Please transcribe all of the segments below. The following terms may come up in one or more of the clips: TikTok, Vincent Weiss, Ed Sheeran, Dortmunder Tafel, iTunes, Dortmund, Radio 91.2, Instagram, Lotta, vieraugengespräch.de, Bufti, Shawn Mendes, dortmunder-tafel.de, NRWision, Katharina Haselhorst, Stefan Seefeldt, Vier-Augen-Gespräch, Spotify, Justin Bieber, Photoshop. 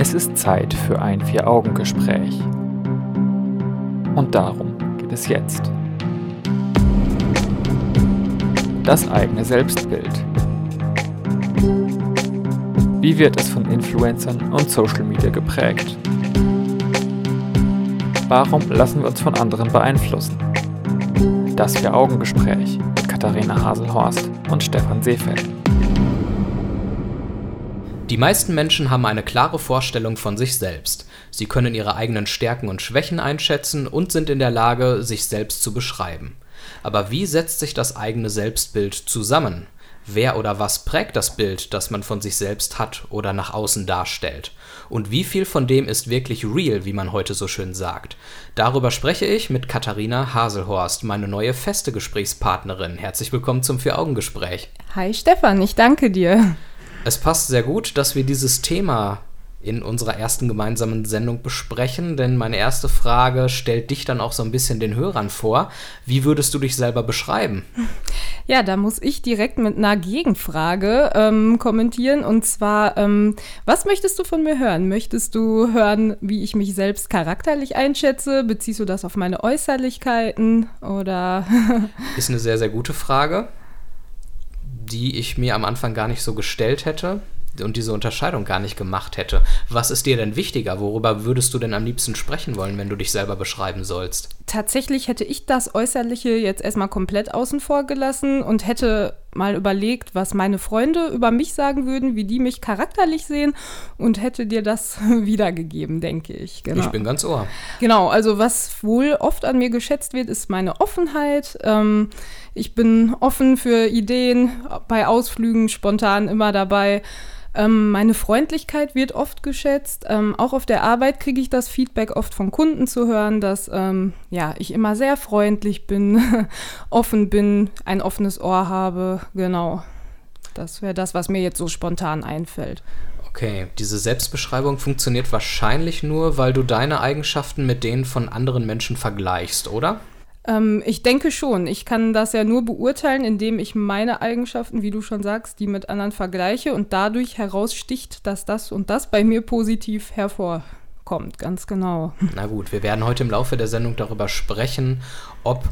Es ist Zeit für ein Vier-Augen-Gespräch. Und darum geht es jetzt. Das eigene Selbstbild. Wie wird es von Influencern und Social Media geprägt? Warum lassen wir uns von anderen beeinflussen? Das Vier-Augen-Gespräch mit Katharina Haselhorst und Stefan Seefeldt. Die meisten Menschen haben eine klare Vorstellung von sich selbst. Sie können ihre eigenen Stärken und Schwächen einschätzen und sind in der Lage, sich selbst zu beschreiben. Aber wie setzt sich das eigene Selbstbild zusammen? Wer oder was prägt das Bild, das man von sich selbst hat oder nach außen darstellt? Und wie viel von dem ist wirklich real, wie man heute so schön sagt? Darüber spreche ich mit Katharina Haselhorst, meine neue feste Gesprächspartnerin. Herzlich willkommen zum Vier-Augen-Gespräch. Hi Stefan, ich danke dir. Es passt sehr gut, dass wir dieses Thema in unserer ersten gemeinsamen Sendung besprechen, denn meine erste Frage stellt dich dann auch so ein bisschen den Hörern vor. Wie würdest du dich selber beschreiben? Ja, da muss ich direkt mit einer Gegenfrage kommentieren und zwar, was möchtest du von mir hören? Möchtest du hören, wie ich mich selbst charakterlich einschätze? Beziehst du das auf meine Äußerlichkeiten oder? Ist eine sehr, sehr gute Frage, die ich mir am Anfang gar nicht so gestellt hätte und diese Unterscheidung gar nicht gemacht hätte. Was ist dir denn wichtiger? Worüber würdest du denn am liebsten sprechen wollen, wenn du dich selber beschreiben sollst? Tatsächlich hätte ich das Äußerliche jetzt erstmal komplett außen vor gelassen und hätte mal überlegt, was meine Freunde über mich sagen würden, wie die mich charakterlich sehen und hätte dir das wiedergegeben, denke ich. Genau. Ich bin ganz ohr. Genau, also was wohl oft an mir geschätzt wird, ist meine Offenheit. Ich bin offen für Ideen, bei Ausflügen spontan immer dabei. Meine Freundlichkeit wird oft geschätzt. Auch auf der Arbeit kriege ich das Feedback oft von Kunden zu hören, dass ich immer sehr freundlich bin, offen bin, ein offenes Ohr habe. Genau, das wäre das, was mir jetzt so spontan einfällt. Okay, diese Selbstbeschreibung funktioniert wahrscheinlich nur, weil du deine Eigenschaften mit denen von anderen Menschen vergleichst, oder? Ich denke schon. Ich kann das ja nur beurteilen, indem ich meine Eigenschaften, wie du schon sagst, die mit anderen vergleiche und dadurch heraussticht, dass das und das bei mir positiv hervorkommt. Ganz genau. Na gut, wir werden heute im Laufe der Sendung darüber sprechen, ob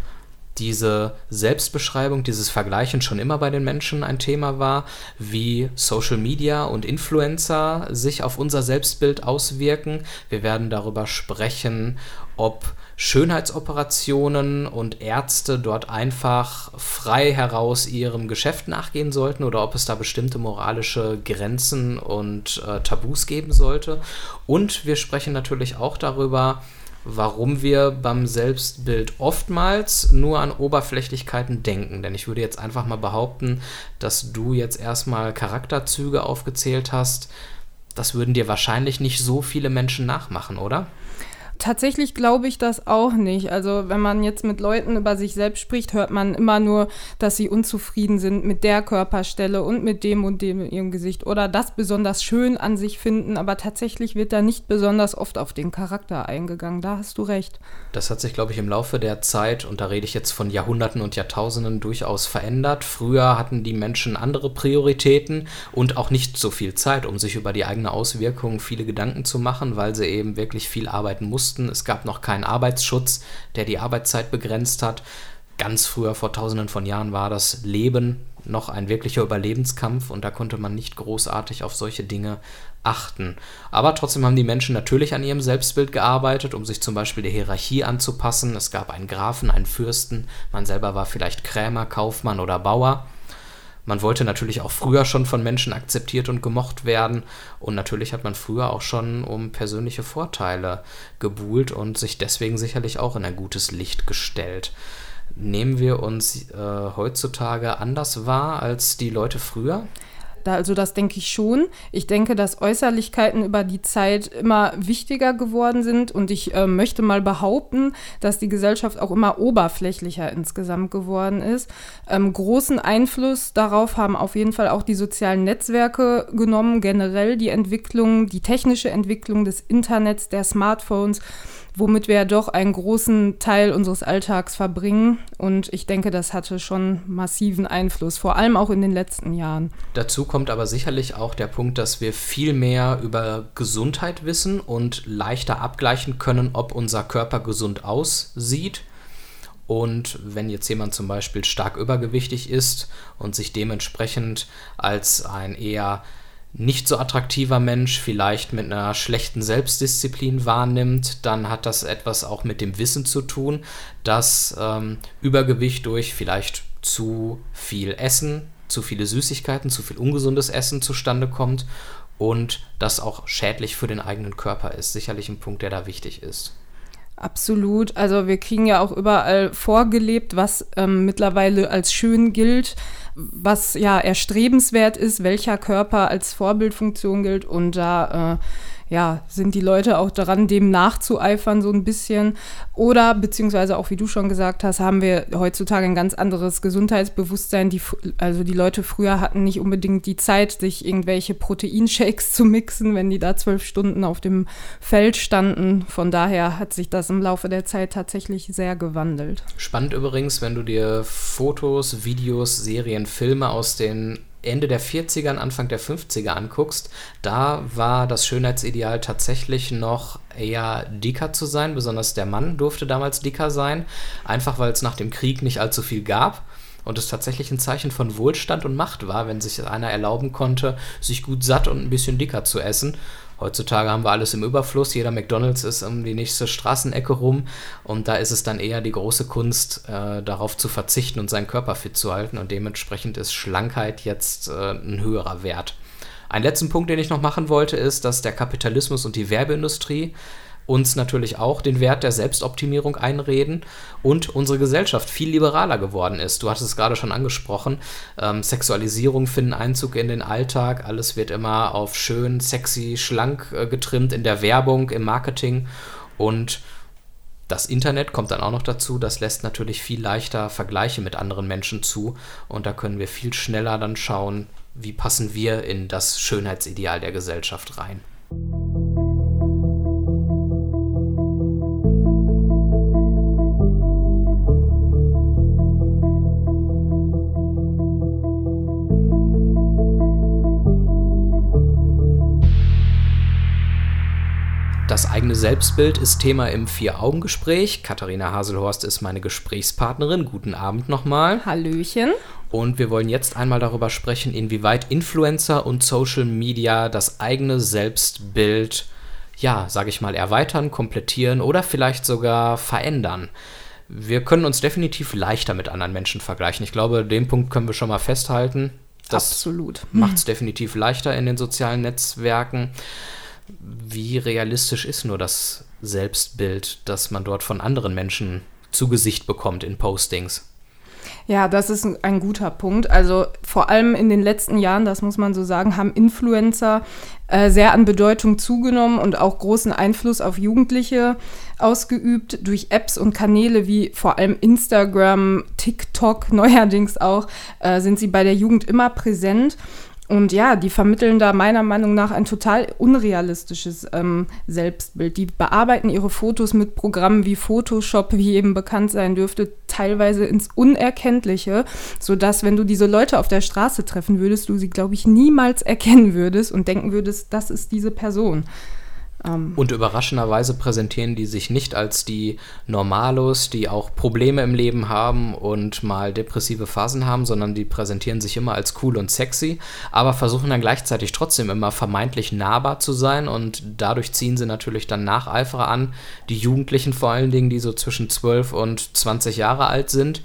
diese Selbstbeschreibung, dieses Vergleichen schon immer bei den Menschen ein Thema war, wie Social Media und Influencer sich auf unser Selbstbild auswirken. Wir werden darüber sprechen, ob Schönheitsoperationen und Ärzte dort einfach frei heraus ihrem Geschäft nachgehen sollten oder ob es da bestimmte moralische Grenzen und Tabus geben sollte. Und wir sprechen natürlich auch darüber, warum wir beim Selbstbild oftmals nur an Oberflächlichkeiten denken. Denn ich würde jetzt einfach mal behaupten, dass du jetzt erstmal Charakterzüge aufgezählt hast. Das würden dir wahrscheinlich nicht so viele Menschen nachmachen, oder? Tatsächlich glaube ich das auch nicht. Also wenn man jetzt mit Leuten über sich selbst spricht, hört man immer nur, dass sie unzufrieden sind mit der Körperstelle und dem in ihrem Gesicht oder das besonders schön an sich finden. Aber tatsächlich wird da nicht besonders oft auf den Charakter eingegangen. Da hast du recht. Das hat sich, glaube ich, im Laufe der Zeit, und da rede ich jetzt von Jahrhunderten und Jahrtausenden, durchaus verändert. Früher hatten die Menschen andere Prioritäten und auch nicht so viel Zeit, um sich über die eigene Auswirkung viele Gedanken zu machen, weil sie eben wirklich viel arbeiten mussten. Es gab noch keinen Arbeitsschutz, der die Arbeitszeit begrenzt hat. Ganz früher, vor Tausenden von Jahren, war das Leben noch ein wirklicher Überlebenskampf und da konnte man nicht großartig auf solche Dinge achten. Aber trotzdem haben die Menschen natürlich an ihrem Selbstbild gearbeitet, um sich zum Beispiel der Hierarchie anzupassen. Es gab einen Grafen, einen Fürsten, man selber war vielleicht Krämer, Kaufmann oder Bauer. Man wollte natürlich auch früher schon von Menschen akzeptiert und gemocht werden und natürlich hat man früher auch schon um persönliche Vorteile gebuhlt und sich deswegen sicherlich auch in ein gutes Licht gestellt. Nehmen wir uns heutzutage anders wahr als die Leute früher? Also das denke ich schon. Ich denke, dass Äußerlichkeiten über die Zeit immer wichtiger geworden sind und ich möchte mal behaupten, dass die Gesellschaft auch immer oberflächlicher insgesamt geworden ist. Großen Einfluss darauf haben auf jeden Fall auch die sozialen Netzwerke genommen, generell die Entwicklung, die technische Entwicklung des Internets, der Smartphones, womit wir ja doch einen großen Teil unseres Alltags verbringen. Und ich denke, das hatte schon massiven Einfluss, vor allem auch in den letzten Jahren. Dazu kommt aber sicherlich auch der Punkt, dass wir viel mehr über Gesundheit wissen und leichter abgleichen können, ob unser Körper gesund aussieht. Und wenn jetzt jemand zum Beispiel stark übergewichtig ist und sich dementsprechend als ein eher nicht so attraktiver Mensch vielleicht mit einer schlechten Selbstdisziplin wahrnimmt, dann hat das etwas auch mit dem Wissen zu tun, dass Übergewicht durch vielleicht zu viel Essen, zu viele Süßigkeiten, zu viel ungesundes Essen zustande kommt und das auch schädlich für den eigenen Körper ist. Sicherlich ein Punkt, der da wichtig ist. Absolut. Also wir kriegen ja auch überall vorgelebt, was mittlerweile als schön gilt, was ja erstrebenswert ist, welcher Körper als Vorbildfunktion gilt. Und da sind die Leute auch daran, dem nachzueifern so ein bisschen. Oder beziehungsweise auch, wie du schon gesagt hast, haben wir heutzutage ein ganz anderes Gesundheitsbewusstsein. Die Leute früher hatten nicht unbedingt die Zeit, sich irgendwelche Proteinshakes zu mixen, wenn die da 12 Stunden auf dem Feld standen. Von daher hat sich das im Laufe der Zeit tatsächlich sehr gewandelt. Spannend übrigens, wenn du dir Fotos, Videos, Serien, Filme aus den Ende der 40ern, Anfang der 50er anguckst, da war das Schönheitsideal tatsächlich noch eher dicker zu sein, besonders der Mann durfte damals dicker sein, einfach weil es nach dem Krieg nicht allzu viel gab und es tatsächlich ein Zeichen von Wohlstand und Macht war, wenn sich einer erlauben konnte, sich gut satt und ein bisschen dicker zu essen. Heutzutage haben wir alles im Überfluss, jeder McDonald's ist um die nächste Straßenecke rum und da ist es dann eher die große Kunst, darauf zu verzichten und seinen Körper fit zu halten und dementsprechend ist Schlankheit jetzt ein höherer Wert. Einen letzten Punkt, den ich noch machen wollte, ist, dass der Kapitalismus und die Werbeindustrie uns natürlich auch den Wert der Selbstoptimierung einreden und unsere Gesellschaft viel liberaler geworden ist. Du hattest es gerade schon angesprochen, Sexualisierung finden Einzug in den Alltag, alles wird immer auf schön, sexy, schlank getrimmt in der Werbung, im Marketing und das Internet kommt dann auch noch dazu, das lässt natürlich viel leichter Vergleiche mit anderen Menschen zu und da können wir viel schneller dann schauen, wie passen wir in das Schönheitsideal der Gesellschaft rein. Das eigene Selbstbild ist Thema im Vier-Augen-Gespräch. Katharina Haselhorst ist meine Gesprächspartnerin. Guten Abend nochmal. Hallöchen. Und wir wollen jetzt einmal darüber sprechen, inwieweit Influencer und Social Media das eigene Selbstbild, erweitern, komplettieren oder vielleicht sogar verändern. Wir können uns definitiv leichter mit anderen Menschen vergleichen. Ich glaube, den Punkt können wir schon mal festhalten. Das absolut. Macht es definitiv leichter in den sozialen Netzwerken. Wie realistisch ist nur das Selbstbild, das man dort von anderen Menschen zu Gesicht bekommt in Postings? Ja, das ist ein guter Punkt. Also vor allem in den letzten Jahren, das muss man so sagen, haben Influencer sehr an Bedeutung zugenommen und auch großen Einfluss auf Jugendliche ausgeübt durch Apps und Kanäle wie vor allem Instagram, TikTok, neuerdings auch, sind sie bei der Jugend immer präsent. Und ja, die vermitteln da meiner Meinung nach ein total unrealistisches Selbstbild. Die bearbeiten ihre Fotos mit Programmen wie Photoshop, wie eben bekannt sein dürfte, teilweise ins Unerkenntliche, sodass, wenn du diese Leute auf der Straße treffen würdest, du sie, glaube ich, niemals erkennen würdest und denken würdest, das ist diese Person. Und überraschenderweise präsentieren die sich nicht als die Normalos, die auch Probleme im Leben haben und mal depressive Phasen haben, sondern die präsentieren sich immer als cool und sexy, aber versuchen dann gleichzeitig trotzdem immer vermeintlich nahbar zu sein und dadurch ziehen sie natürlich dann Nacheiferer an, die Jugendlichen vor allen Dingen, die so zwischen 12 und 20 Jahre alt sind.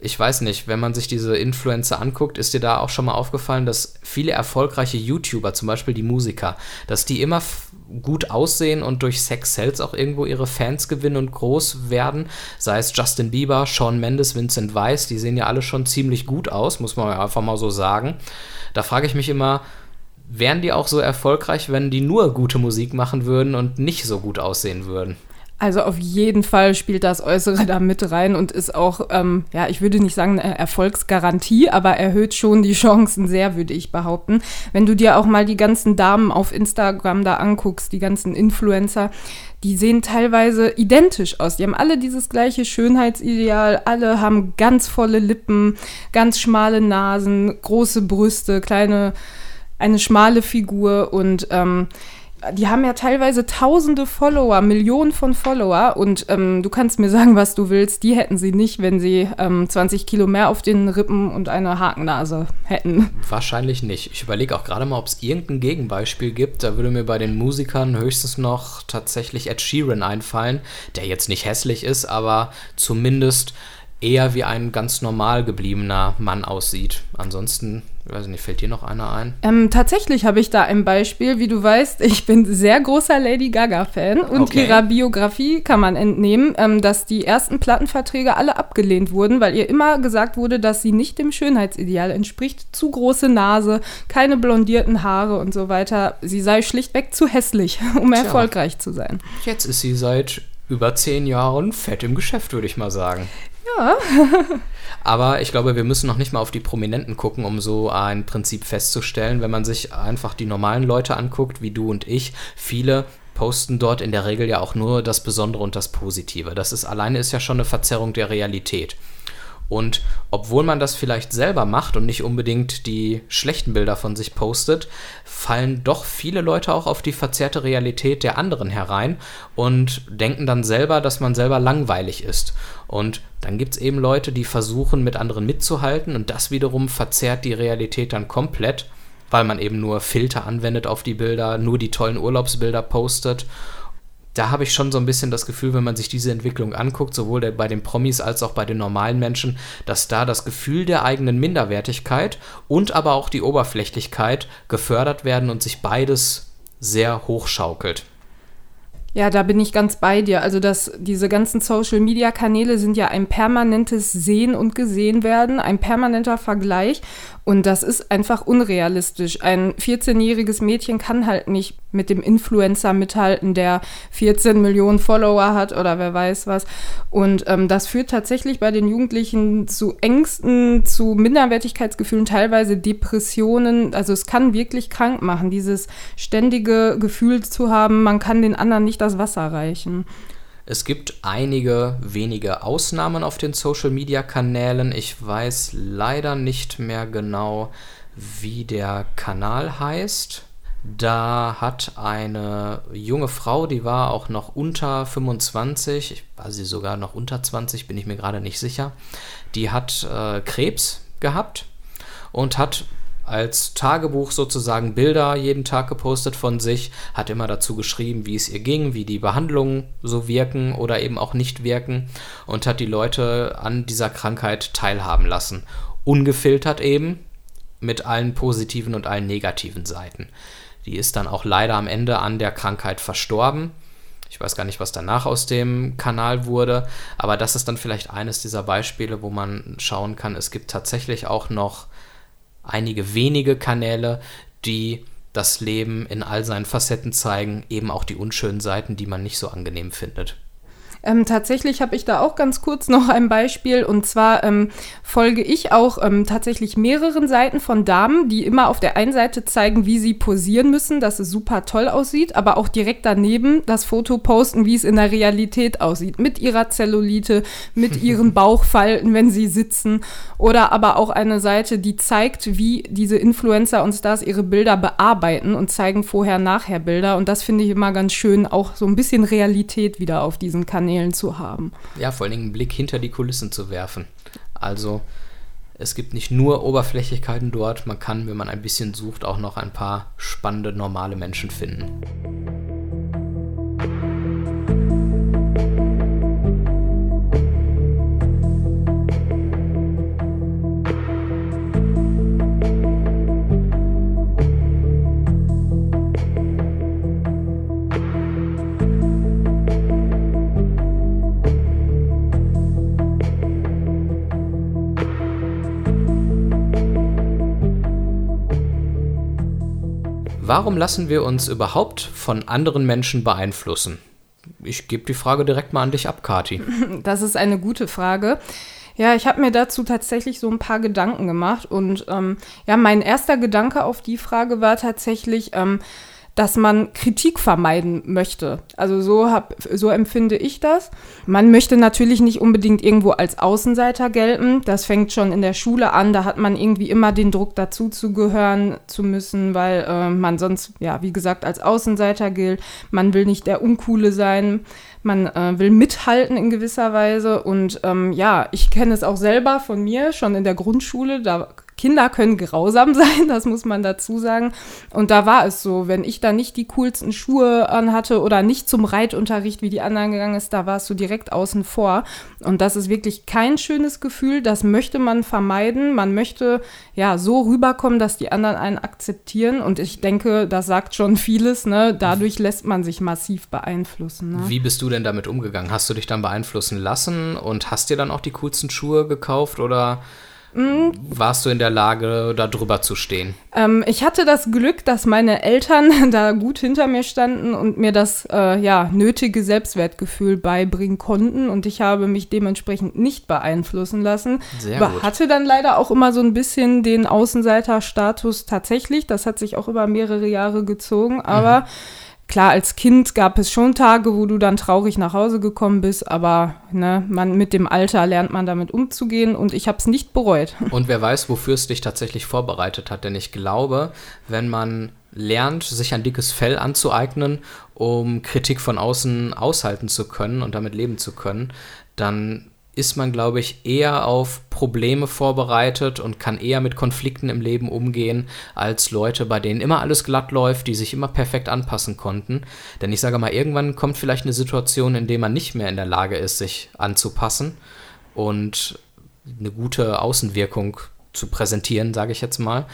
Ich weiß nicht, wenn man sich diese Influencer anguckt, ist dir da auch schon mal aufgefallen, dass viele erfolgreiche YouTuber, zum Beispiel die Musiker, dass die immer gut aussehen und durch Sex Sales auch irgendwo ihre Fans gewinnen und groß werden, sei es Justin Bieber, Shawn Mendes, Vincent Weiss, die sehen ja alle schon ziemlich gut aus, muss man einfach mal so sagen. Da frage ich mich immer, wären die auch so erfolgreich, wenn die nur gute Musik machen würden und nicht so gut aussehen würden? Also auf jeden Fall spielt das Äußere da mit rein und ist auch, ich würde nicht sagen eine Erfolgsgarantie, aber erhöht schon die Chancen sehr, würde ich behaupten. Wenn du dir auch mal die ganzen Damen auf Instagram da anguckst, die ganzen Influencer, die sehen teilweise identisch aus. Die haben alle dieses gleiche Schönheitsideal, alle haben ganz volle Lippen, ganz schmale Nasen, große Brüste, eine schmale Figur und die haben ja teilweise tausende Follower, Millionen von Follower und du kannst mir sagen, was du willst, die hätten sie nicht, wenn sie 20 Kilo mehr auf den Rippen und eine Hakennase hätten. Wahrscheinlich nicht. Ich überlege auch gerade mal, ob es irgendein Gegenbeispiel gibt. Da würde mir bei den Musikern höchstens noch tatsächlich Ed Sheeran einfallen, der jetzt nicht hässlich ist, aber zumindest eher wie ein ganz normal gebliebener Mann aussieht. Ansonsten, ich weiß nicht, fällt dir noch einer ein? Tatsächlich habe ich da ein Beispiel. Wie du weißt, ich bin sehr großer Lady Gaga-Fan und ihrer Biografie kann man entnehmen, dass die ersten Plattenverträge alle abgelehnt wurden, weil ihr immer gesagt wurde, dass sie nicht dem Schönheitsideal entspricht. Zu große Nase, keine blondierten Haare und so weiter. Sie sei schlichtweg zu hässlich, um erfolgreich zu sein. Jetzt ist sie seit über 10 Jahren fett im Geschäft, würde ich mal sagen. Aber ich glaube, wir müssen noch nicht mal auf die Prominenten gucken, um so ein Prinzip festzustellen. Wenn man sich einfach die normalen Leute anguckt, wie du und ich, viele posten dort in der Regel ja auch nur das Besondere und das Positive. Das ist alleine ist ja schon eine Verzerrung der Realität. Und obwohl man das vielleicht selber macht und nicht unbedingt die schlechten Bilder von sich postet, fallen doch viele Leute auch auf die verzerrte Realität der anderen herein und denken dann selber, dass man selber langweilig ist. Und dann gibt es eben Leute, die versuchen, mit anderen mitzuhalten und das wiederum verzerrt die Realität dann komplett, weil man eben nur Filter anwendet auf die Bilder, nur die tollen Urlaubsbilder postet. Da habe ich schon so ein bisschen das Gefühl, wenn man sich diese Entwicklung anguckt, sowohl bei den Promis als auch bei den normalen Menschen, dass da das Gefühl der eigenen Minderwertigkeit und aber auch die Oberflächlichkeit gefördert werden und sich beides sehr hochschaukelt. Ja, da bin ich ganz bei dir. Also diese ganzen Social-Media-Kanäle sind ja ein permanentes Sehen und Gesehenwerden, ein permanenter Vergleich. Und das ist einfach unrealistisch. Ein 14-jähriges Mädchen kann halt nicht mit dem Influencer mithalten, der 14 Millionen Follower hat oder wer weiß was. Und das führt tatsächlich bei den Jugendlichen zu Ängsten, zu Minderwertigkeitsgefühlen, teilweise Depressionen. Also es kann wirklich krank machen, dieses ständige Gefühl zu haben, man kann den anderen nicht das Wasser reichen. Es gibt einige wenige Ausnahmen auf den Social-Media-Kanälen. Ich weiß leider nicht mehr genau, wie der Kanal heißt. Da hat eine junge Frau, die war auch noch unter 25, ich war sie sogar noch unter 20, bin ich mir gerade nicht sicher, die hat Krebs gehabt und hat als Tagebuch sozusagen Bilder jeden Tag gepostet von sich, hat immer dazu geschrieben, wie es ihr ging, wie die Behandlungen so wirken oder eben auch nicht wirken und hat die Leute an dieser Krankheit teilhaben lassen. Ungefiltert eben, mit allen positiven und allen negativen Seiten. Die ist dann auch leider am Ende an der Krankheit verstorben. Ich weiß gar nicht, was danach aus dem Kanal wurde, aber das ist dann vielleicht eines dieser Beispiele, wo man schauen kann, es gibt tatsächlich auch noch einige wenige Kanäle, die das Leben in all seinen Facetten zeigen, eben auch die unschönen Seiten, die man nicht so angenehm findet. Tatsächlich habe ich da auch ganz kurz noch ein Beispiel und zwar folge ich auch tatsächlich mehreren Seiten von Damen, die immer auf der einen Seite zeigen, wie sie posieren müssen, dass es super toll aussieht, aber auch direkt daneben das Foto posten, wie es in der Realität aussieht, mit ihrer Zellulite, mit ihren Bauchfalten, wenn sie sitzen oder aber auch eine Seite, die zeigt, wie diese Influencer und Stars ihre Bilder bearbeiten und zeigen Vorher-Nachher-Bilder und das finde ich immer ganz schön, auch so ein bisschen Realität wieder auf diesen Kanälen zu haben. Ja, vor allen Dingen einen Blick hinter die Kulissen zu werfen. Also es gibt nicht nur Oberflächlichkeiten dort, man kann, wenn man ein bisschen sucht, auch noch ein paar spannende, normale Menschen finden. Warum lassen wir uns überhaupt von anderen Menschen beeinflussen? ich gebe die Frage direkt mal an dich ab, Kathi. Das ist eine gute Frage. Ja, ich habe mir dazu tatsächlich so ein paar Gedanken gemacht und mein erster Gedanke auf die Frage war tatsächlich, dass man Kritik vermeiden möchte. Also so empfinde ich das. Man möchte natürlich nicht unbedingt irgendwo als Außenseiter gelten. Das fängt schon in der Schule an. Da hat man irgendwie immer den Druck, dazuzugehören zu müssen, weil man sonst, ja, wie gesagt, als Außenseiter gilt. Man will nicht der Uncoole sein. Man will mithalten in gewisser Weise. Und ich kenne es auch selber von mir, schon in der Grundschule, da Kinder können grausam sein, das muss man dazu sagen. Und da war es so, wenn ich da nicht die coolsten Schuhe anhatte oder nicht zum Reitunterricht wie die anderen gegangen ist, da warst du direkt außen vor. Und das ist wirklich kein schönes Gefühl, das möchte man vermeiden. Man möchte ja so rüberkommen, dass die anderen einen akzeptieren. Und ich denke, das sagt schon vieles, ne? Dadurch lässt man sich massiv beeinflussen. Ne? Wie bist du denn damit umgegangen? Hast du dich dann beeinflussen lassen und hast dir dann auch die coolsten Schuhe gekauft oder... Warst du in der Lage, da drüber zu stehen? Ich hatte das Glück, dass meine Eltern da gut hinter mir standen und mir das nötige Selbstwertgefühl beibringen konnten. Und ich habe mich dementsprechend nicht beeinflussen lassen. Sehr gut. Hatte dann leider auch immer so ein bisschen den Außenseiterstatus tatsächlich. Das hat sich auch über mehrere Jahre gezogen. Aber klar, als Kind gab es schon Tage, wo du dann traurig nach Hause gekommen bist, aber ne, mit dem Alter lernt man damit umzugehen und ich habe es nicht bereut. Und wer weiß, wofür es dich tatsächlich vorbereitet hat, denn ich glaube, wenn man lernt, sich ein dickes Fell anzueignen, um Kritik von außen aushalten zu können und damit leben zu können, dann ist man, glaube ich, eher auf Probleme vorbereitet und kann eher mit Konflikten im Leben umgehen, als Leute, bei denen immer alles glatt läuft, die sich immer perfekt anpassen konnten. Denn ich sage mal, irgendwann kommt vielleicht eine Situation, in der man nicht mehr in der Lage ist, sich anzupassen und eine gute Außenwirkung zu präsentieren, sage ich jetzt mal.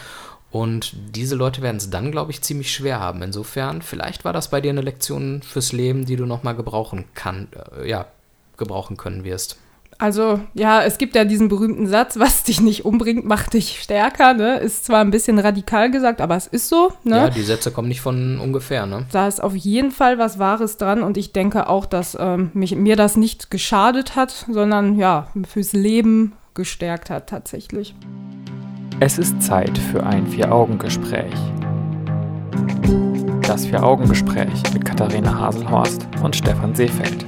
Und diese Leute werden es dann, glaube ich, ziemlich schwer haben. Insofern, vielleicht war das bei dir eine Lektion fürs Leben, die du nochmal gebrauchen können wirst. Also, ja, es gibt ja diesen berühmten Satz, was dich nicht umbringt, macht dich stärker, ne? Ist zwar ein bisschen radikal gesagt, aber es ist so, ne? Ja, die Sätze kommen nicht von ungefähr, ne? Da ist auf jeden Fall was Wahres dran und ich denke auch, dass mir das nicht geschadet hat, sondern, ja, fürs Leben gestärkt hat tatsächlich. Es ist Zeit für ein Vier-Augen-Gespräch. Das Vier-Augen-Gespräch mit Katharina Haselhorst und Stefan Seefeldt.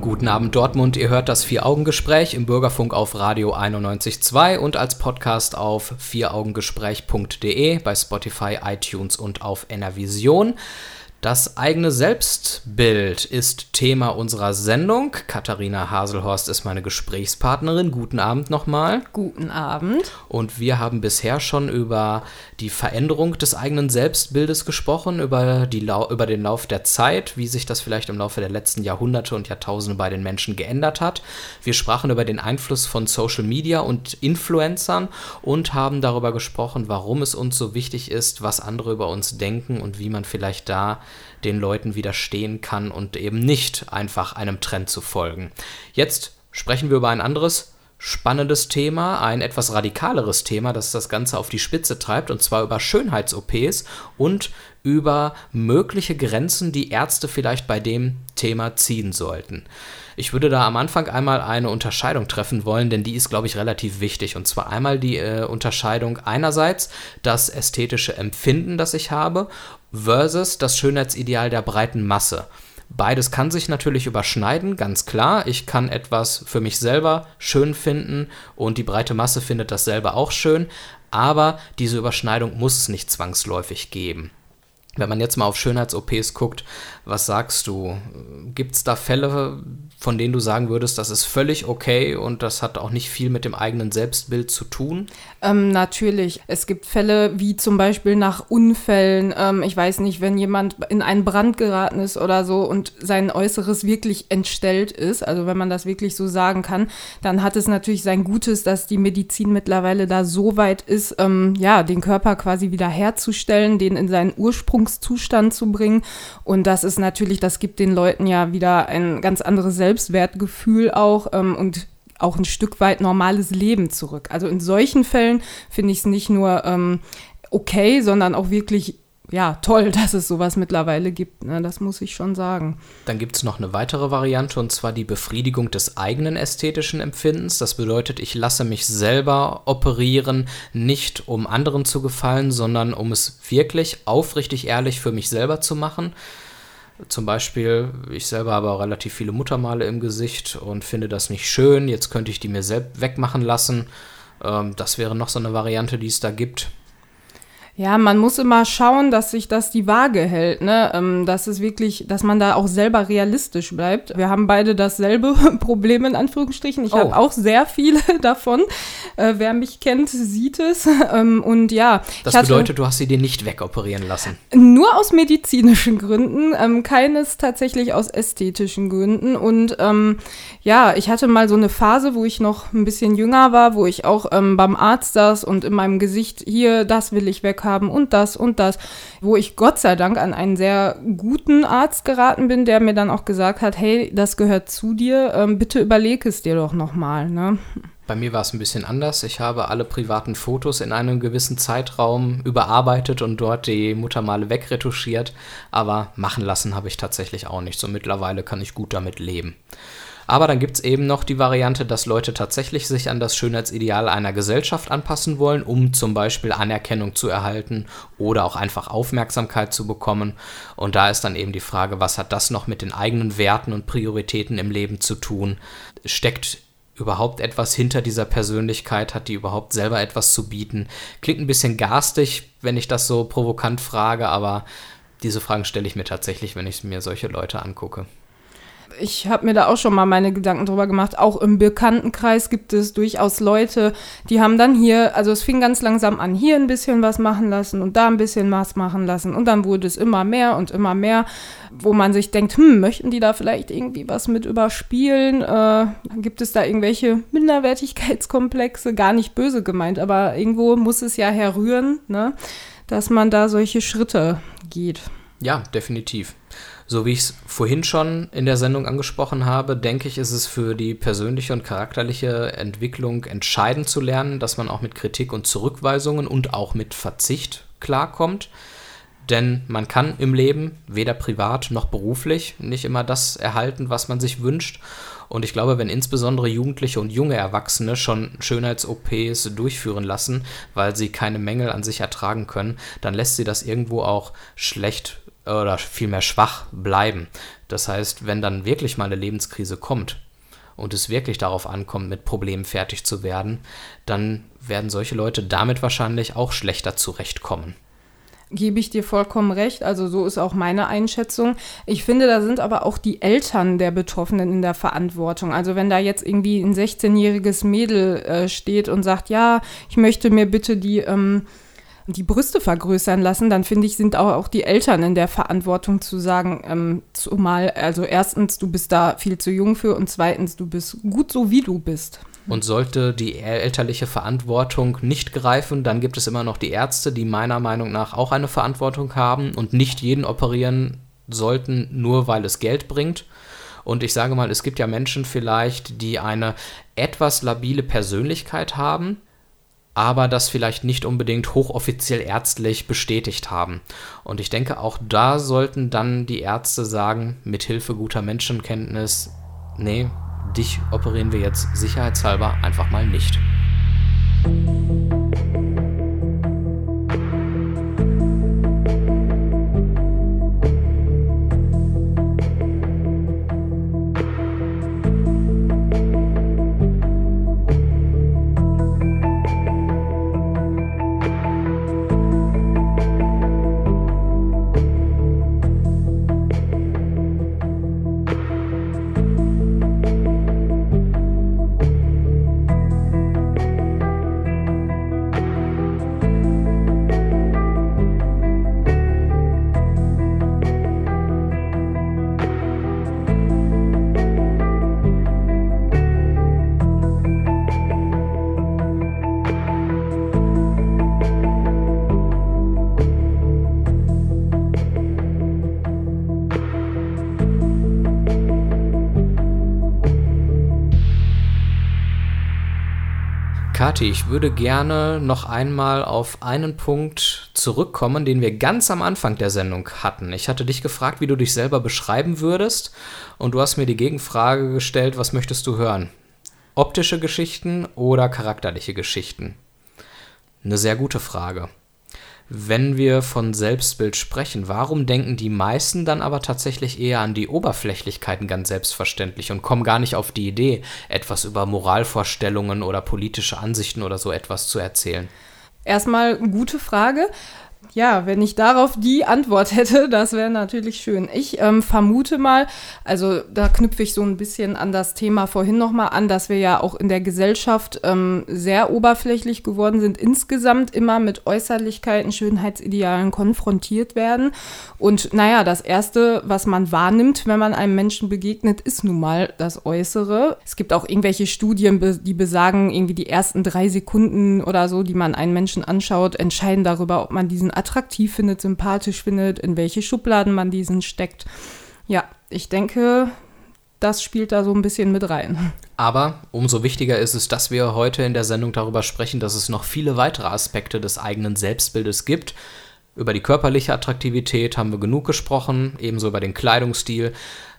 Guten Abend Dortmund, ihr hört das Vier-Augen-Gespräch im Bürgerfunk auf Radio 91.2 und als Podcast auf vieraugengespräch.de, bei Spotify, iTunes und auf NRWision. Das eigene Selbstbild ist Thema unserer Sendung. Katharina Haselhorst ist meine Gesprächspartnerin. Guten Abend nochmal. Guten Abend. Und wir haben bisher schon über die Veränderung des eigenen Selbstbildes gesprochen, über den Lauf der Zeit, wie sich das vielleicht im Laufe der letzten Jahrhunderte und Jahrtausende bei den Menschen geändert hat. Wir sprachen über den Einfluss von Social Media und Influencern und haben darüber gesprochen, warum es uns so wichtig ist, was andere über uns denken und wie man vielleicht da den Leuten widerstehen kann und eben nicht einfach einem Trend zu folgen. Jetzt sprechen wir über ein anderes spannendes Thema, ein etwas radikaleres Thema, das das Ganze auf die Spitze treibt, und zwar über Schönheits-OPs und über mögliche Grenzen, die Ärzte vielleicht bei dem Thema ziehen sollten. Ich würde da am Anfang einmal eine Unterscheidung treffen wollen, denn die ist, glaube ich, relativ wichtig. Und zwar einmal die Unterscheidung einerseits das ästhetische Empfinden, das ich habe, versus das Schönheitsideal der breiten Masse. Beides kann sich natürlich überschneiden, ganz klar. Ich kann etwas für mich selber schön finden und die breite Masse findet das selber auch schön. Aber diese Überschneidung muss es nicht zwangsläufig geben. Wenn man jetzt mal auf Schönheits-OPs guckt, was sagst du? Gibt es da Fälle, von denen du sagen würdest, das ist völlig okay und das hat auch nicht viel mit dem eigenen Selbstbild zu tun? Natürlich. Es gibt Fälle wie zum Beispiel nach Unfällen. Ich weiß nicht, wenn jemand in einen Brand geraten ist oder so und sein Äußeres wirklich entstellt ist, also wenn man das wirklich so sagen kann, dann hat es natürlich sein Gutes, dass die Medizin mittlerweile da so weit ist, den Körper quasi wieder herzustellen, den in seinen Ursprungszustand zu bringen. Und das ist natürlich, das gibt den Leuten ja wieder ein ganz anderes Selbstwertgefühl auch und auch ein Stück weit normales Leben zurück. Also in solchen Fällen finde ich es nicht nur okay, sondern auch wirklich ja, toll, dass es sowas mittlerweile gibt, ne? Das muss ich schon sagen. Dann gibt es noch eine weitere Variante, und zwar die Befriedigung des eigenen ästhetischen Empfindens. Das bedeutet, ich lasse mich selber operieren, nicht um anderen zu gefallen, sondern um es wirklich aufrichtig ehrlich für mich selber zu machen. Zum Beispiel, ich selber habe relativ viele Muttermale im Gesicht und finde das nicht schön, jetzt könnte ich die mir selbst wegmachen lassen. Das wäre noch so eine Variante, die es da gibt. Ja, man muss immer schauen, dass sich das die Waage hält, ne? Dass es wirklich, dass man da auch selber realistisch bleibt. Wir haben beide dasselbe Problem in Anführungsstrichen. Ich habe auch sehr viele davon. Wer mich kennt, sieht es. Und ja. Das bedeutet, du hast sie dir nicht wegoperieren lassen? Nur aus medizinischen Gründen, keines tatsächlich aus ästhetischen Gründen. Und ja, ich hatte mal so eine Phase, wo ich noch ein bisschen jünger war, wo ich auch beim Arzt saß und in meinem Gesicht hier, das will ich weg haben und das, wo ich Gott sei Dank an einen sehr guten Arzt geraten bin, der mir dann auch gesagt hat, hey, das gehört zu dir, bitte überleg es dir doch nochmal, ne? Bei mir war es ein bisschen anders. Ich habe alle privaten Fotos in einem gewissen Zeitraum überarbeitet und dort die Muttermale wegretuschiert, aber machen lassen habe ich tatsächlich auch nicht. So mittlerweile kann ich gut damit leben. Aber dann gibt es eben noch die Variante, dass Leute tatsächlich sich an das Schönheitsideal einer Gesellschaft anpassen wollen, um zum Beispiel Anerkennung zu erhalten oder auch einfach Aufmerksamkeit zu bekommen. Und da ist dann eben die Frage, was hat das noch mit den eigenen Werten und Prioritäten im Leben zu tun? Steckt überhaupt etwas hinter dieser Persönlichkeit? Hat die überhaupt selber etwas zu bieten? Klingt ein bisschen garstig, wenn ich das so provokant frage, aber diese Fragen stelle ich mir tatsächlich, wenn ich mir solche Leute angucke. Ich habe mir da auch schon mal meine Gedanken drüber gemacht. Auch im Bekanntenkreis gibt es durchaus Leute, die haben dann hier, also es fing ganz langsam an, hier ein bisschen was machen lassen und da ein bisschen was machen lassen. Und dann wurde es immer mehr, wo man sich denkt, möchten die da vielleicht irgendwie was mit überspielen? Gibt es da irgendwelche Minderwertigkeitskomplexe? Gar nicht böse gemeint, aber irgendwo muss es ja herrühren, ne, dass man da solche Schritte geht. Ja, definitiv. So wie ich es vorhin schon in der Sendung angesprochen habe, denke ich, ist es für die persönliche und charakterliche Entwicklung entscheidend zu lernen, dass man auch mit Kritik und Zurückweisungen und auch mit Verzicht klarkommt. Denn man kann im Leben, weder privat noch beruflich, nicht immer das erhalten, was man sich wünscht. Und ich glaube, wenn insbesondere Jugendliche und junge Erwachsene schon Schönheits-OPs durchführen lassen, weil sie keine Mängel an sich ertragen können, dann lässt sie das irgendwo auch schlecht oder vielmehr schwach bleiben. Das heißt, wenn dann wirklich mal eine Lebenskrise kommt und es wirklich darauf ankommt, mit Problemen fertig zu werden, dann werden solche Leute damit wahrscheinlich auch schlechter zurechtkommen. Gebe ich dir vollkommen recht, also so ist auch meine Einschätzung. Ich finde, da sind aber auch die Eltern der Betroffenen in der Verantwortung. Also wenn da jetzt irgendwie ein 16-jähriges Mädel steht und sagt, ja, ich möchte mir bitte die Brüste vergrößern lassen, dann finde ich, sind auch die Eltern in der Verantwortung zu sagen, also erstens, du bist da viel zu jung für, und zweitens, du bist gut so, wie du bist. Und sollte die elterliche Verantwortung nicht greifen, dann gibt es immer noch die Ärzte, die meiner Meinung nach auch eine Verantwortung haben und nicht jeden operieren sollten, nur weil es Geld bringt. Und ich sage mal, es gibt ja Menschen vielleicht, die eine etwas labile Persönlichkeit haben, aber das vielleicht nicht unbedingt hochoffiziell ärztlich bestätigt haben. Und ich denke, auch da sollten dann die Ärzte sagen, mit Hilfe guter Menschenkenntnis, nee, dich operieren wir jetzt sicherheitshalber einfach mal nicht. Kathi, ich würde gerne noch einmal auf einen Punkt zurückkommen, den wir ganz am Anfang der Sendung hatten. Ich hatte dich gefragt, wie du dich selber beschreiben würdest, und du hast mir die Gegenfrage gestellt, was möchtest du hören? Optische Geschichten oder charakterliche Geschichten? Eine sehr gute Frage. Wenn wir von Selbstbild sprechen, warum denken die meisten dann aber tatsächlich eher an die Oberflächlichkeiten ganz selbstverständlich und kommen gar nicht auf die Idee, etwas über Moralvorstellungen oder politische Ansichten oder so etwas zu erzählen? Erstmal gute Frage. Ja, wenn ich darauf die Antwort hätte, das wäre natürlich schön. Ich vermute mal, also da knüpfe ich so ein bisschen an das Thema vorhin nochmal an, dass wir ja auch in der Gesellschaft sehr oberflächlich geworden sind, insgesamt immer mit Äußerlichkeiten, Schönheitsidealen konfrontiert werden. Und naja, das Erste, was man wahrnimmt, wenn man einem Menschen begegnet, ist nun mal das Äußere. Es gibt auch irgendwelche Studien, die besagen, irgendwie die ersten 3 Sekunden oder so, die man einen Menschen anschaut, entscheiden darüber, ob man diesen attraktiv findet, sympathisch findet, in welche Schubladen man diesen steckt. Ja, ich denke, das spielt da so ein bisschen mit rein. Aber umso wichtiger ist es, dass wir heute in der Sendung darüber sprechen, dass es noch viele weitere Aspekte des eigenen Selbstbildes gibt. Über die körperliche Attraktivität haben wir genug gesprochen, ebenso über den Kleidungsstil.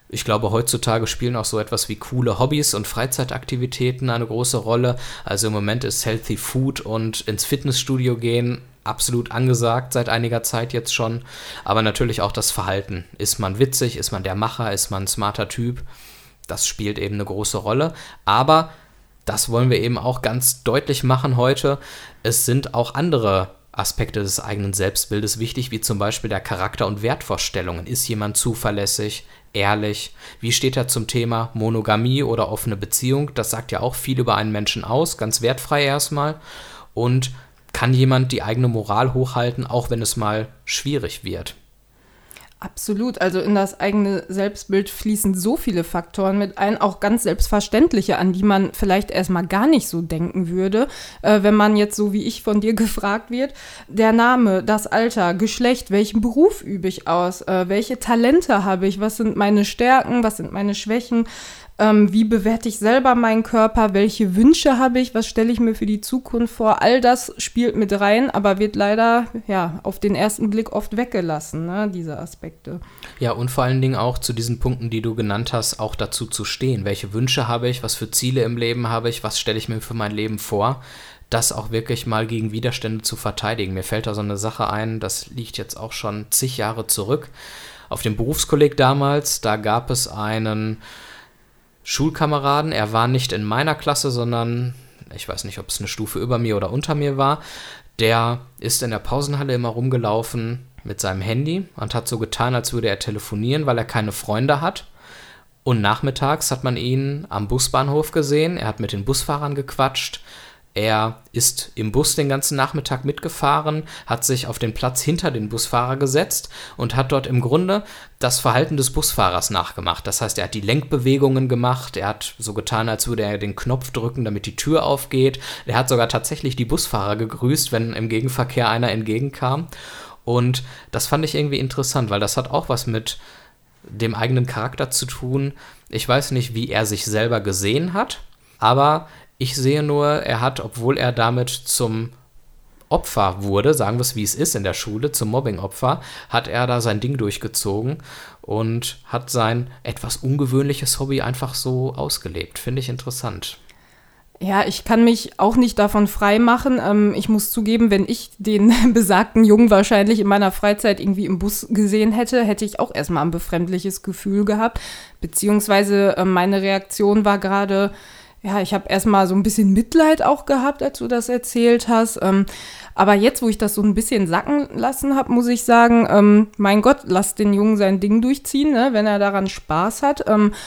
Ich glaube, heutzutage spielen auch so etwas wie coole Hobbys und Freizeitaktivitäten eine große Rolle. Also im Moment ist Healthy Food und ins Fitnessstudio gehen absolut angesagt seit einiger Zeit jetzt schon, aber natürlich auch das Verhalten. Ist man witzig, ist man der Macher, ist man ein smarter Typ? Das spielt eben eine große Rolle, aber das wollen wir eben auch ganz deutlich machen heute. Es sind auch andere Aspekte des eigenen Selbstbildes wichtig, wie zum Beispiel der Charakter und Wertvorstellungen. Ist jemand zuverlässig, ehrlich? Wie steht er zum Thema Monogamie oder offene Beziehung? Das sagt ja auch viel über einen Menschen aus, ganz wertfrei erstmal. Und kann jemand die eigene Moral hochhalten, auch wenn es mal schwierig wird? Absolut. Also in das eigene Selbstbild fließen so viele Faktoren mit ein, auch ganz selbstverständliche, an die man vielleicht erstmal gar nicht so denken würde, wenn man jetzt so wie ich von dir gefragt wird. Der Name, das Alter, Geschlecht, welchen Beruf übe ich aus, welche Talente habe ich, was sind meine Stärken, was sind meine Schwächen, wie bewerte ich selber meinen Körper, welche Wünsche habe ich, was stelle ich mir für die Zukunft vor. All das spielt mit rein, aber wird leider ja auf den ersten Blick oft weggelassen, ne, diese Aspekte. Ja, und vor allen Dingen auch zu diesen Punkten, die du genannt hast, auch dazu zu stehen. Welche Wünsche habe ich? Was für Ziele im Leben habe ich? Was stelle ich mir für mein Leben vor? Das auch wirklich mal gegen Widerstände zu verteidigen. Mir fällt da so eine Sache ein, das liegt jetzt auch schon zig Jahre zurück. Auf dem Berufskolleg damals, da gab es einen Schulkameraden. Er war nicht in meiner Klasse, sondern ich weiß nicht, ob es eine Stufe über mir oder unter mir war. Der ist in der Pausenhalle immer rumgelaufen mit seinem Handy und hat so getan, als würde er telefonieren, weil er keine Freunde hat. Und nachmittags hat man ihn am Busbahnhof gesehen, er hat mit den Busfahrern gequatscht, er ist im Bus den ganzen Nachmittag mitgefahren, hat sich auf den Platz hinter den Busfahrer gesetzt und hat dort im Grunde das Verhalten des Busfahrers nachgemacht. Das heißt, er hat die Lenkbewegungen gemacht, er hat so getan, als würde er den Knopf drücken, damit die Tür aufgeht. Er hat sogar tatsächlich die Busfahrer gegrüßt, wenn im Gegenverkehr einer entgegenkam. Und das fand ich irgendwie interessant, weil das hat auch was mit dem eigenen Charakter zu tun. Ich weiß nicht, wie er sich selber gesehen hat, aber ich sehe nur, er hat, obwohl er damit zum Opfer wurde, sagen wir es, wie es ist in der Schule, zum Mobbing-Opfer, hat er da sein Ding durchgezogen und hat sein etwas ungewöhnliches Hobby einfach so ausgelebt. Finde ich interessant. Ja, ich kann mich auch nicht davon frei machen. Ich muss zugeben, wenn ich den besagten Jungen wahrscheinlich in meiner Freizeit irgendwie im Bus gesehen hätte, hätte ich auch erstmal ein befremdliches Gefühl gehabt. Beziehungsweise meine Reaktion war gerade, ja, ich habe erstmal so ein bisschen Mitleid auch gehabt, als du das erzählt hast. Aber jetzt, wo ich das so ein bisschen sacken lassen habe, muss ich sagen, mein Gott, lass den Jungen sein Ding durchziehen, ne, wenn er daran Spaß hat.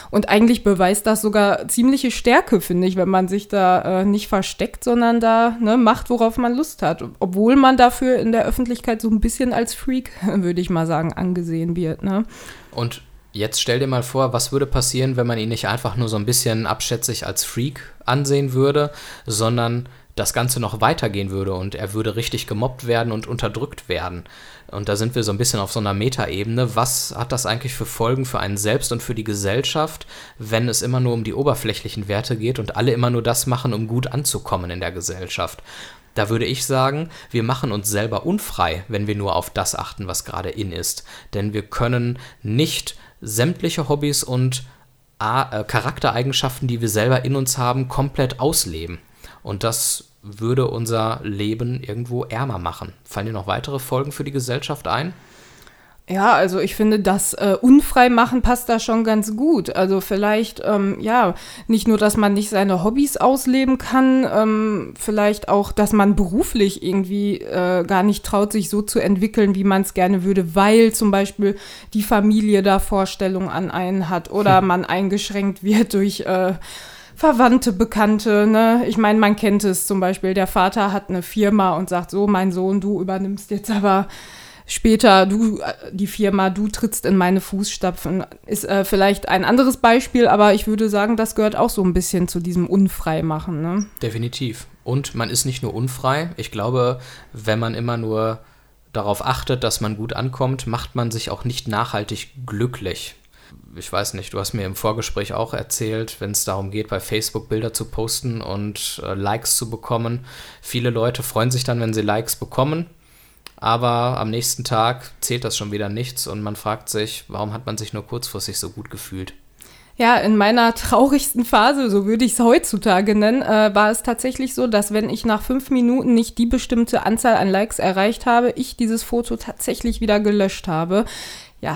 Und eigentlich beweist das sogar ziemliche Stärke, finde ich, wenn man sich da nicht versteckt, sondern da macht, worauf man Lust hat. Obwohl man dafür in der Öffentlichkeit so ein bisschen als Freak, würde ich mal sagen, angesehen wird. Ne? Und jetzt stell dir mal vor, was würde passieren, wenn man ihn nicht einfach nur so ein bisschen abschätzig als Freak ansehen würde, sondern das Ganze noch weitergehen würde und er würde richtig gemobbt werden und unterdrückt werden. Und da sind wir so ein bisschen auf so einer Metaebene. Was hat das eigentlich für Folgen für einen selbst und für die Gesellschaft, wenn es immer nur um die oberflächlichen Werte geht und alle immer nur das machen, um gut anzukommen in der Gesellschaft? Da würde ich sagen, wir machen uns selber unfrei, wenn wir nur auf das achten, was gerade in ist. Denn wir können nicht sämtliche Hobbys und Charaktereigenschaften, die wir selber in uns haben, komplett ausleben. Und das würde unser Leben irgendwo ärmer machen. Fallen dir noch weitere Folgen für die Gesellschaft ein? Ja, also ich finde, das unfrei machen passt da schon ganz gut. Also vielleicht, nicht nur, dass man nicht seine Hobbys ausleben kann, vielleicht auch, dass man beruflich irgendwie gar nicht traut, sich so zu entwickeln, wie man es gerne würde, weil zum Beispiel die Familie da Vorstellungen an einen hat oder man eingeschränkt wird durch Verwandte, Bekannte, ne? Ich meine, man kennt es zum Beispiel, der Vater hat eine Firma und sagt so, mein Sohn, du übernimmst jetzt aber später die Firma, du trittst in meine Fußstapfen. Ist vielleicht ein anderes Beispiel, aber ich würde sagen, das gehört auch so ein bisschen zu diesem Unfreimachen, ne? Definitiv. Und man ist nicht nur unfrei. Ich glaube, wenn man immer nur darauf achtet, dass man gut ankommt, macht man sich auch nicht nachhaltig glücklich. Ich weiß nicht, du hast mir im Vorgespräch auch erzählt, wenn es darum geht, bei Facebook Bilder zu posten und Likes zu bekommen. Viele Leute freuen sich dann, wenn sie Likes bekommen, aber am nächsten Tag zählt das schon wieder nichts und man fragt sich, warum hat man sich nur kurzfristig so gut gefühlt? Ja, in meiner traurigsten Phase, so würde ich es heutzutage nennen, war es tatsächlich so, dass wenn ich nach 5 Minuten nicht die bestimmte Anzahl an Likes erreicht habe, ich dieses Foto tatsächlich wieder gelöscht habe. Ja,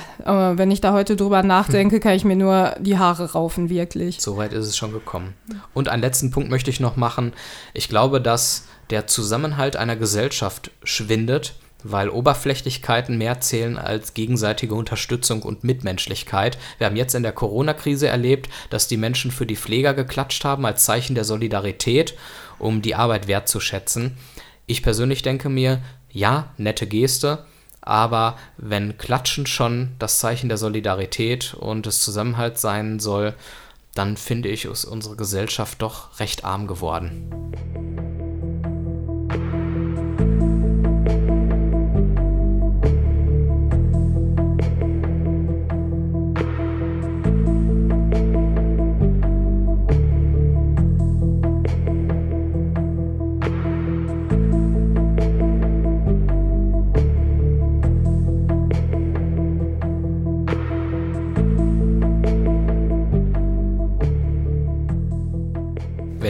wenn ich da heute drüber nachdenke, kann ich mir nur die Haare raufen, wirklich. Soweit ist es schon gekommen. Und einen letzten Punkt möchte ich noch machen. Ich glaube, dass der Zusammenhalt einer Gesellschaft schwindet, weil Oberflächlichkeiten mehr zählen als gegenseitige Unterstützung und Mitmenschlichkeit. Wir haben jetzt in der Corona-Krise erlebt, dass die Menschen für die Pfleger geklatscht haben als Zeichen der Solidarität, um die Arbeit wertzuschätzen. Ich persönlich denke mir, ja, nette Geste, aber wenn Klatschen schon das Zeichen der Solidarität und des Zusammenhalts sein soll, dann finde ich, ist unsere Gesellschaft doch recht arm geworden.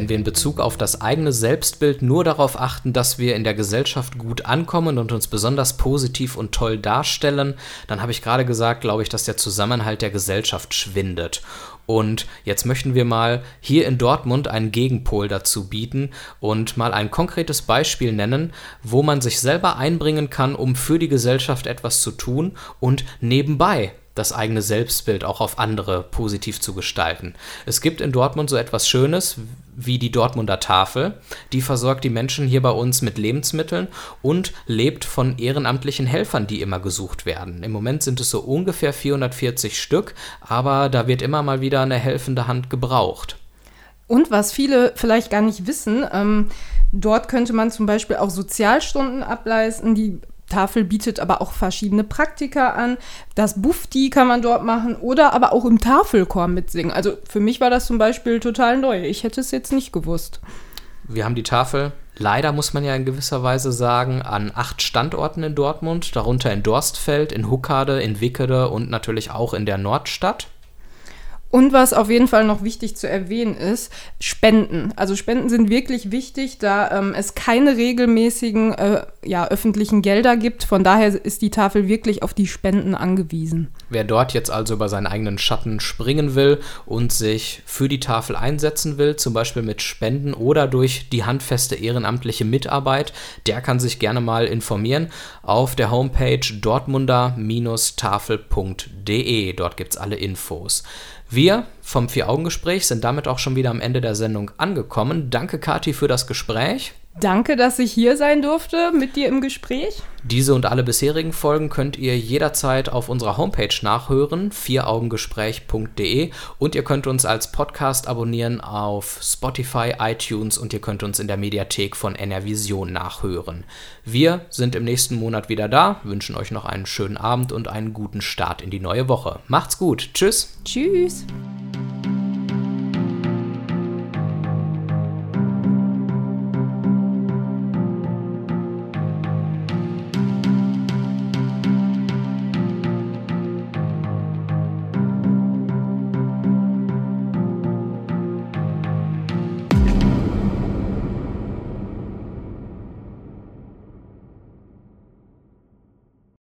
In Bezug auf das eigene Selbstbild nur darauf achten, dass wir in der Gesellschaft gut ankommen und uns besonders positiv und toll darstellen, dann habe ich gerade gesagt, glaube ich, dass der Zusammenhalt der Gesellschaft schwindet. Und jetzt möchten wir mal hier in Dortmund einen Gegenpol dazu bieten und mal ein konkretes Beispiel nennen, wo man sich selber einbringen kann, um für die Gesellschaft etwas zu tun und nebenbei das eigene Selbstbild auch auf andere positiv zu gestalten. Es gibt in Dortmund so etwas Schönes wie die Dortmunder Tafel. Die versorgt die Menschen hier bei uns mit Lebensmitteln und lebt von ehrenamtlichen Helfern, die immer gesucht werden. Im Moment sind es so ungefähr 440 Stück, aber da wird immer mal wieder eine helfende Hand gebraucht. Und was viele vielleicht gar nicht wissen, dort könnte man zum Beispiel auch Sozialstunden ableisten, die Tafel bietet aber auch verschiedene Praktika an. Das Bufti kann man dort machen oder aber auch im Tafelchor mitsingen. Also für mich war das zum Beispiel total neu. Ich hätte es jetzt nicht gewusst. Wir haben die Tafel, leider muss man ja in gewisser Weise sagen, an 8 Standorten in Dortmund, darunter in Dorstfeld, in Huckade, in Wickede und natürlich auch in der Nordstadt. Und was auf jeden Fall noch wichtig zu erwähnen ist, Spenden. Also Spenden sind wirklich wichtig, da es keine regelmäßigen öffentlichen Gelder gibt. Von daher ist die Tafel wirklich auf die Spenden angewiesen. Wer dort jetzt also über seinen eigenen Schatten springen will und sich für die Tafel einsetzen will, zum Beispiel mit Spenden oder durch die handfeste ehrenamtliche Mitarbeit, der kann sich gerne mal informieren auf der Homepage dortmunder-tafel.de. Dort gibt's alle Infos. Wir vom Vier-Augen-Gespräch sind damit auch schon wieder am Ende der Sendung angekommen. Danke, Kathi, für das Gespräch. Danke, dass ich hier sein durfte mit dir im Gespräch. Diese und alle bisherigen Folgen könnt ihr jederzeit auf unserer Homepage nachhören, vieraugengespräch.de, und ihr könnt uns als Podcast abonnieren auf Spotify, iTunes, und ihr könnt uns in der Mediathek von NRWision nachhören. Wir sind im nächsten Monat wieder da, wünschen euch noch einen schönen Abend und einen guten Start in die neue Woche. Macht's gut. Tschüss. Tschüss.